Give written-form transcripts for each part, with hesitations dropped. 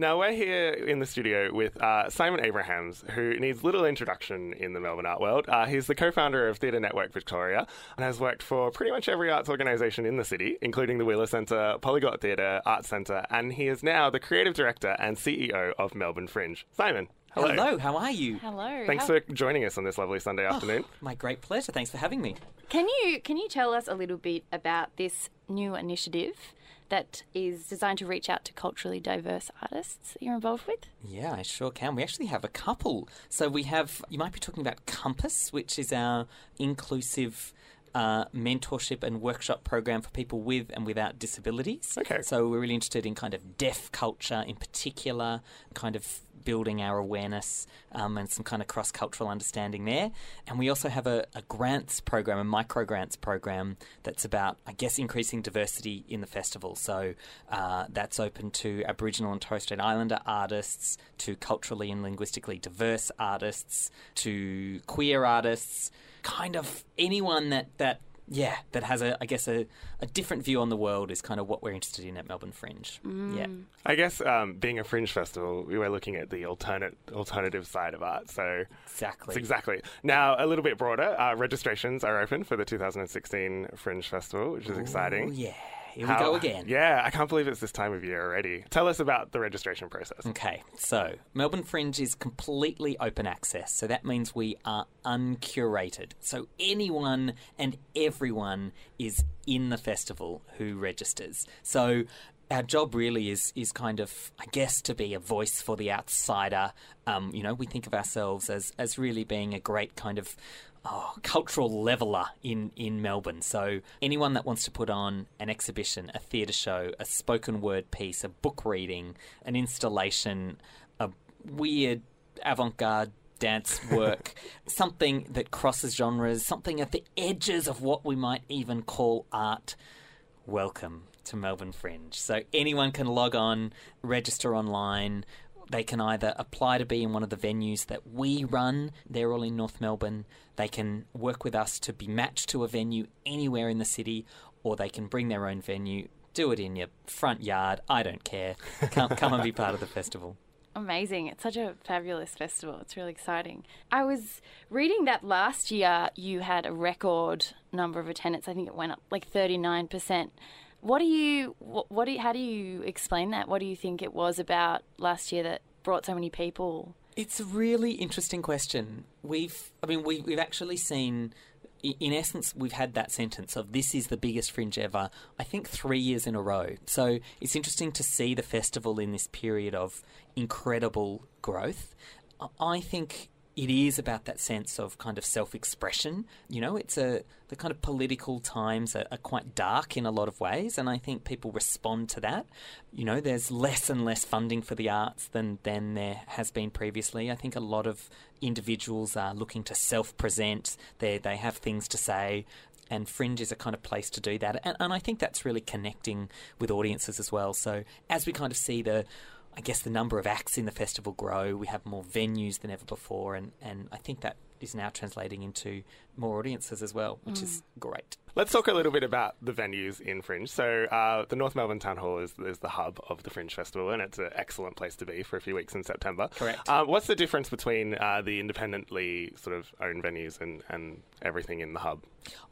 Now, we're here in the studio with Simon Abrahams, who needs little introduction in the Melbourne art world. He's the co-founder of Theatre Network Victoria and has worked for pretty much every arts organisation in the city, including the Wheeler Centre, Polyglot Theatre, Arts Centre, and he is now the creative director and CEO of Melbourne Fringe. Simon, hello. Hello, how are you? Hello. Thanks for joining us on this lovely Sunday afternoon. My great pleasure. Thanks for having me. Can you tell us a little bit about this new initiative that is designed to reach out to culturally diverse artists that you're involved with? Yeah, I sure can. We actually have a couple. So we have, you might be talking about Compass, which is our inclusive mentorship and workshop program for people with and without disabilities. Okay. So we're really interested in kind of deaf culture in particular, kind of building our awareness and some kind of cross-cultural understanding there. And we also have a grants program, a micro-grants program that's about, I guess, increasing diversity in the festival. So that's open to Aboriginal and Torres Strait Islander artists, to culturally and linguistically diverse artists, to queer artists, kind of anyone that has a different view on the world is kind of what we're interested in at Melbourne Fringe. Mm. Yeah, I guess being a fringe festival, we were looking at the alternative side of art. So exactly. Now a little bit broader. Registrations are open for the 2016 Fringe Festival, which is exciting. Yeah. Here we go again. Yeah, I can't believe it's this time of year already. Tell us about the registration process. Okay, so Melbourne Fringe is completely open access, so that means we are uncurated. So anyone and everyone is in the festival who registers. So our job really is kind of, I guess, to be a voice for the outsider. We think of ourselves as really being a great kind of cultural leveller in Melbourne. So anyone that wants to put on an exhibition, a theatre show, a spoken word piece, a book reading, an installation, a weird avant-garde dance work, something that crosses genres, something at the edges of what we might even call art, welcome to Melbourne Fringe. So anyone can log on, register online. They can either apply to be in one of the venues that we run. They're all in North Melbourne. They can work with us to be matched to a venue anywhere in the city, or they can bring their own venue, do it in your front yard. I don't care. Come and be part of the festival. Amazing. It's such a fabulous festival. It's really exciting. I was reading that last year you had a record number of attendants. I think it went up like 39%. How do you explain that? What do you think it was about last year that brought so many people? It's a really interesting question. We've actually seen, in essence, we've had that sentence of this is the biggest fringe ever, I think 3 years in a row. So it's interesting to see the festival in this period of incredible growth. I think it is about that sense of kind of self-expression. You know, it's the kind of political times are quite dark in a lot of ways, and I think people respond to that. You know, there's less and less funding for the arts than there has been previously. I think a lot of individuals are looking to self-present. They have things to say, and Fringe is a kind of place to do that. And I think that's really connecting with audiences as well. So as we kind of see the number of acts in the festival grow. We have more venues than ever before, and I think that is now translating into more audiences as well, which is great. Let's talk a little bit about the venues in Fringe. So the North Melbourne Town Hall is the hub of the Fringe Festival, and it's an excellent place to be for a few weeks in September. Correct. What's the difference between the independently sort of owned venues and everything in the hub?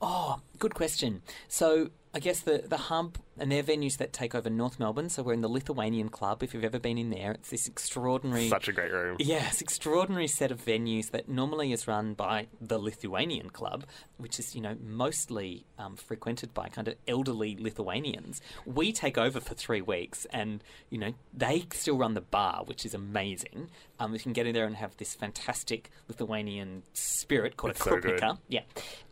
Oh, good question. So I guess the hub and their venues that take over North Melbourne. So we're in the Lithuanian Club. If you've ever been in there, it's this extraordinary... Such a great room. Yeah, it's extraordinary set of venues that normally is run by the Lithuanian Club, which is, you know, mostly frequented by kind of elderly Lithuanians. We take over for 3 weeks and, you know, they still run the bar, which is amazing. You can get in there and have this fantastic Lithuanian spirit called a Kruplika. So yeah.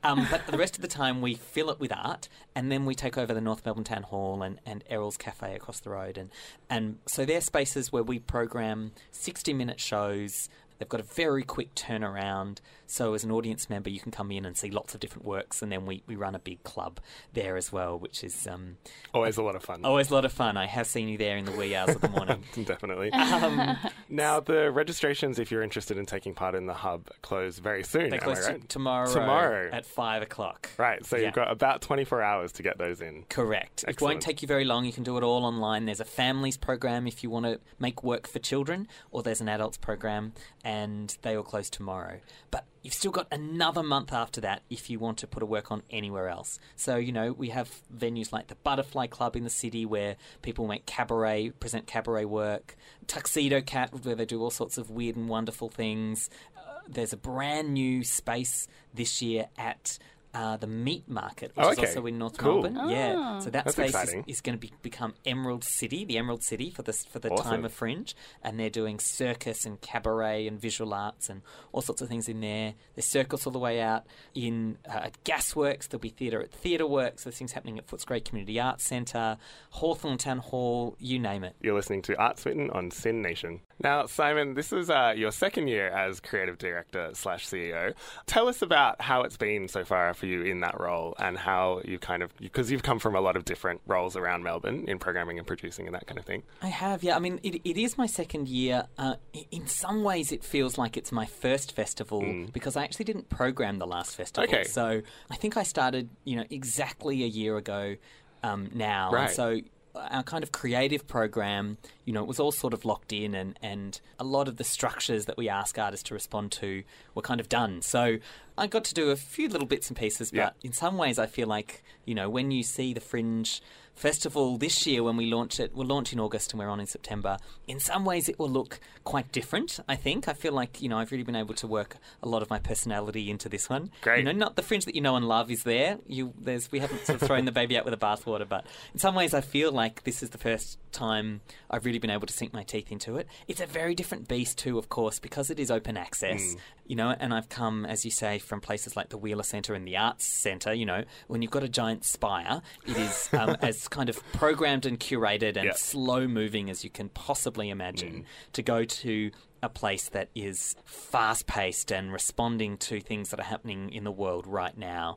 But the rest of the time we fill it with art, and then we take over the North Melbourne Town Hall and Errol's Cafe across the road. And so they're spaces where we program 60-minute shows They've got a very quick turnaround, so as an audience member you can come in and see lots of different works, and then we run a big club there as well, which is... always a lot of fun. Always a lot of fun. I have seen you there in the wee hours of the morning. Definitely. Now, the registrations, if you're interested in taking part in the hub, close very soon. They close right? tomorrow at 5 o'clock. Right, so you've got about 24 hours to get those in. Correct. Excellent. It won't take you very long. You can do it all online. There's a families program if you want to make work for children, or there's an adults program, and they all close tomorrow. But you've still got another month after that if you want to put a work on anywhere else. So, you know, we have venues like the Butterfly Club in the city where people make cabaret, present cabaret work, Tuxedo Cat where they do all sorts of weird and wonderful things. There's a brand new space this year at... the meat market, which is also in North Melbourne. Oh. Yeah, so that space is going to become Emerald City, the Emerald City for the time of Fringe, and they're doing circus and cabaret and visual arts and all sorts of things in there. There's circus all the way out in at Gasworks. There'll be theatre at Theatre Works. There's things happening at Footscray Community Arts Centre, Hawthorne Town Hall. You name it. You're listening to Arts Witten on Sin Nation. Now, Simon, this is your second year as creative director / CEO. Tell us about how it's been so far for you in that role, and how you kind of, because you've come from a lot of different roles around Melbourne in programming and producing and that kind of thing. I have, yeah. I mean, it is my second year. In some ways it feels like it's my first festival because I actually didn't program the last festival. Okay. So I think I started, exactly a year ago now. Right. And so our kind of creative program, it was all sort of locked in, and a lot of the structures that we ask artists to respond to were kind of done. So I got to do a few little bits and pieces, but in some ways I feel like, when you see the Fringe Festival this year, when we launch it, we'll launch in August and we're on in September, in some ways it will look quite different, I think. I feel like, I've really been able to work a lot of my personality into this one. Great. Not the Fringe that you know and love is there. We haven't sort of thrown the baby out with the bathwater, but in some ways I feel like this is the first time I've really been able to sink my teeth into it. It's a very different beast too, of course, because it is open access, and I've come, as you say, from places like the Wheeler Centre and the Arts Centre. When you've got a giant spire, it is as kind of programmed and curated and slow moving as you can possibly imagine, to go to a place that is fast paced and responding to things that are happening in the world right now.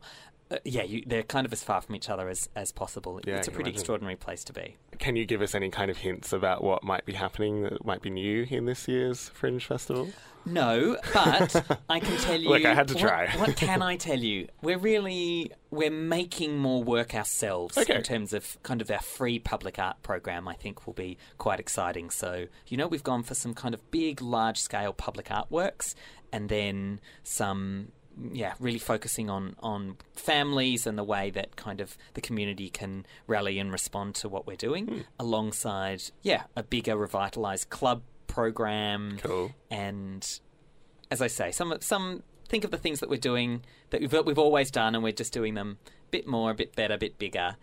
They're kind of as far from each other as possible. It's a pretty extraordinary place to be. Can you give us any kind of hints about what might be happening that might be new in this year's Fringe Festival? No, but I can tell you... Look, I had to try. What can I tell you? We're making more work ourselves in terms of kind of our free public art program, I think will be quite exciting. So, we've gone for some kind of big, large-scale public artworks, and then some... really focusing on families and the way that kind of the community can rally and respond to what we're doing alongside, a bigger revitalised club program. Cool. And as I say, some think of the things that we're doing that we've always done, and we're just doing them a bit more, a bit better, a bit bigger,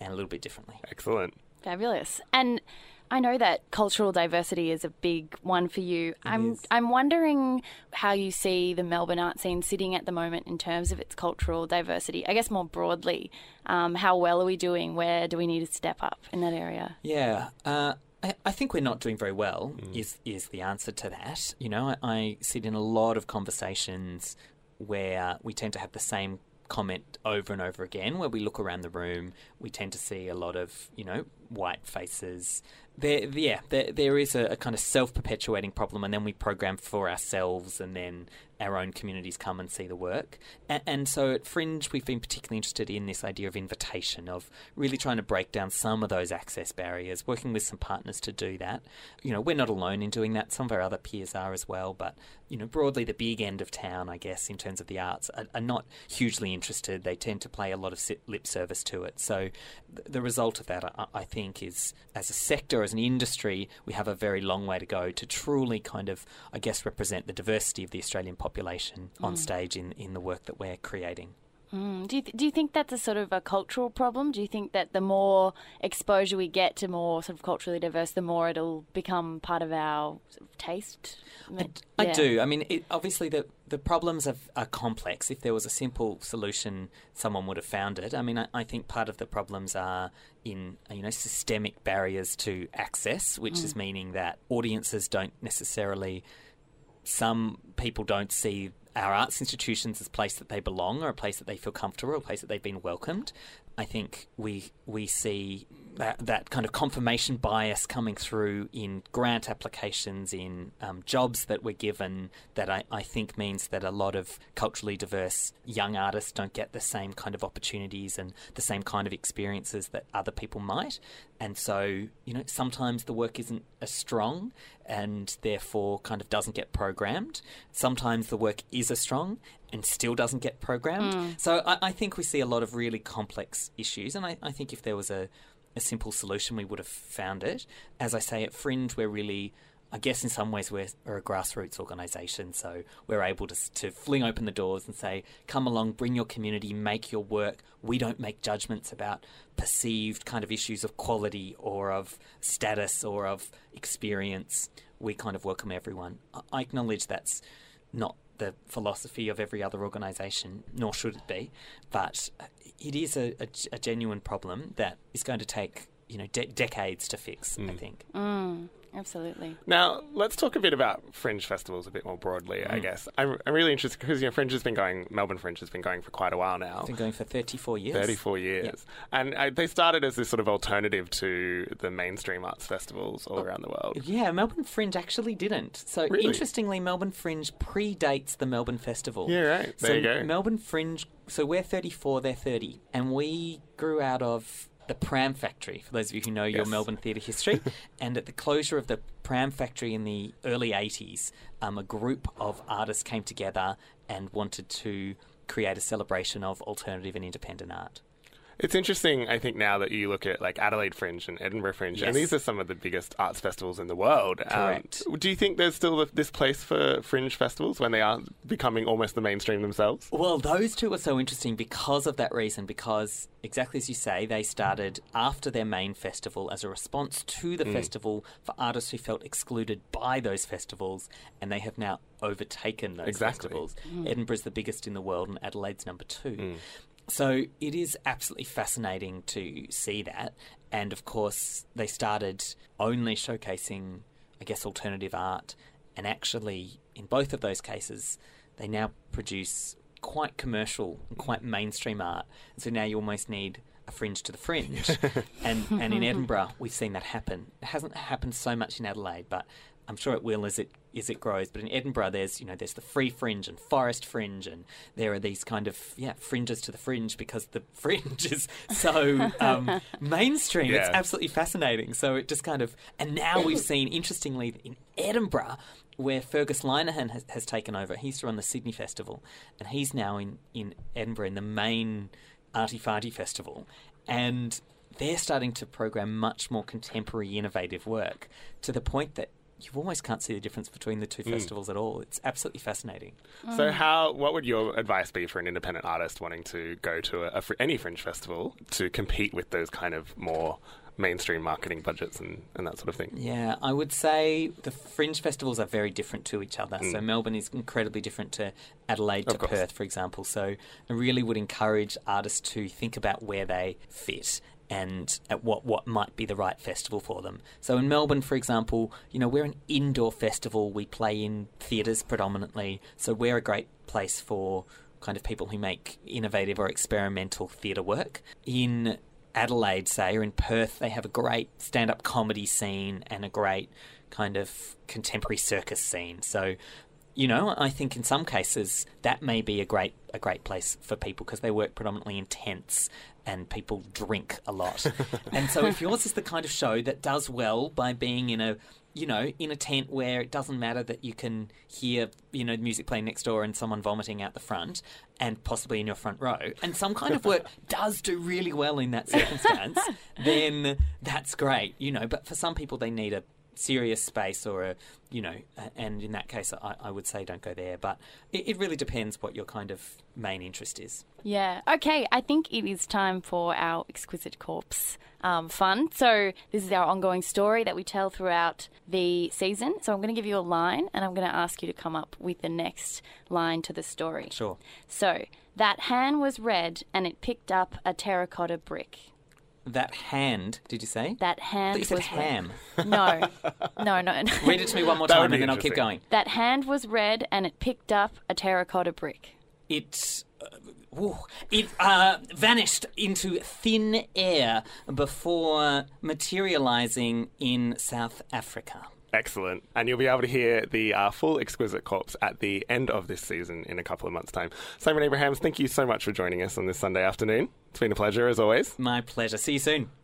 and a little bit differently. Excellent. Fabulous. And I know that cultural diversity is a big one for you. I'm wondering how you see the Melbourne art scene sitting at the moment in terms of its cultural diversity. I guess more broadly, how well are we doing? Where do we need to step up in that area? Yeah, I think we're not doing very well is the answer to that. I sit in a lot of conversations where we tend to have the same comment over and over again, where we look around the room, we tend to see a lot of, white faces. There is a kind of self-perpetuating problem, and then we program for ourselves, and then our own communities come and see the work. And so at Fringe, we've been particularly interested in this idea of invitation, of really trying to break down some of those access barriers, working with some partners to do that. We're not alone in doing that. Some of our other peers are as well. But, broadly, the big end of town, I guess, in terms of the arts, are not hugely interested. They tend to play a lot of lip service to it. So the result of that, I think, is as a sector, as an industry, we have a very long way to go to truly kind of, I guess, represent the diversity of the Australian population on stage in the work that we're creating. Do you think that's a sort of a cultural problem? Do you think that the more exposure we get to more sort of culturally diverse, the more it'll become part of our sort of taste? I do. I mean, obviously the problems are complex. If there was a simple solution, someone would have found it. I mean, I think part of the problems are in, systemic barriers to access, which is meaning that audiences don't necessarily some people don't see our arts institutions as a place that they belong, or a place that they feel comfortable, or a place that they've been welcomed. I think we see that kind of confirmation bias coming through in grant applications, in jobs that we're given, that I think means that a lot of culturally diverse young artists don't get the same kind of opportunities and the same kind of experiences that other people might. And so, you know, sometimes the work isn't as strong and therefore kind of doesn't get programmed. Sometimes the work is as strong and still doesn't get programmed. So I think we see a lot of really complex issues, and I think if there was a simple solution, we would have found it. As I say, at Fringe, we're really, I guess in some ways we're a grassroots organisation, so we're able to fling open the doors and say, come along, bring your community, make your work. We don't make judgments about perceived kind of issues of quality or of status or of experience. We kind of welcome everyone. I acknowledge that's not the philosophy of every other organisation, nor should it be, but it is a genuine problem that is going to take, you know, decades to fix, I think. Absolutely. Now, let's talk a bit about Fringe festivals a bit more broadly, I guess. I'm really interested because, you know, Melbourne Fringe has been going for quite a while now. It's been going for 34 years. 34 years. Yep. And they started as this sort of alternative to the mainstream arts festivals all around the world. Yeah, Melbourne Fringe actually didn't. So, really? Interestingly, Melbourne Fringe predates the Melbourne Festival. Yeah, right. There you go. Melbourne Fringe, so we're 34, they're 30. And we grew out of the Pram Factory, for those of you who know your Melbourne theatre history. And at the closure of the Pram Factory in the early 80s, a group of artists came together and wanted to create a celebration of alternative and independent art. It's interesting, I think, now that you look at like Adelaide Fringe and Edinburgh Fringe, and these are some of the biggest arts festivals in the world. Correct. Do you think there's still this place for Fringe festivals when they are becoming almost the mainstream themselves? Well, those two are so interesting because of that reason, because exactly as you say, they started after their main festival as a response to the festival for artists who felt excluded by those festivals, and they have now overtaken those festivals. Edinburgh's the biggest in the world and Adelaide's number 2. So it is absolutely fascinating to see that. And, of course, they started only showcasing, I guess, alternative art. And actually, in both of those cases, they now produce quite commercial and quite mainstream art. So now you almost need a Fringe to the Fringe. and in Edinburgh, we've seen that happen. It hasn't happened so much in Adelaide, but I'm sure it will as it grows. But in Edinburgh, there's, you know, there's the Free Fringe and Forest Fringe, and there are these kind of fringes to the Fringe because the Fringe is so mainstream. It's absolutely fascinating. So it just kind of, and now we've seen, interestingly, in Edinburgh, where Fergus Linehan has taken over. He used to run the Sydney Festival, and he's now in Edinburgh in the main Arty Farty Festival, and they're starting to program much more contemporary, innovative work to the point that you almost can't see the difference between the two festivals at all. It's absolutely fascinating. So what would your advice be for an independent artist wanting to go to any Fringe festival to compete with those kind of more mainstream marketing budgets and that sort of thing? Yeah, I would say the Fringe festivals are very different to each other. So Melbourne is incredibly different to Adelaide, to Perth, for example. So I really would encourage artists to think about where they fit and at what might be the right festival for them. So in Melbourne, for example, you know, we're an indoor festival. We play in theatres predominantly. So we're a great place for kind of people who make innovative or experimental theatre work. In Adelaide, say, or in Perth, they have a great stand-up comedy scene and a great kind of contemporary circus scene. So, you know, I think in some cases that may be a great place for people because they work predominantly in tents and people drink a lot. And so if yours is the kind of show that does well by being in a tent where it doesn't matter that you can hear, you know, music playing next door and someone vomiting out the front and possibly in your front row, and some kind of work does do really well in that circumstance, then that's great, you know. But for some people, they need a serious space or and in that case I would say don't go there, but it really depends what your kind of main interest is. Yeah, okay, I think it is time for our Exquisite Corpse fun. So this is our ongoing story that we tell throughout the season. So I'm going to give you a line and I'm going to ask you to come up with the next line to the story. Sure. So that hand was red and it picked up a terracotta brick. That hand, did you say? That hand was ham. No. Read it to me one more time and then I'll keep going. That hand was red and it picked up a terracotta brick. It vanished into thin air before materialising in South Africa. Excellent. And you'll be able to hear the full Exquisite Corpse at the end of this season in a couple of months' time. Simon Abrahams, thank you so much for joining us on this Sunday afternoon. It's been a pleasure, as always. My pleasure. See you soon.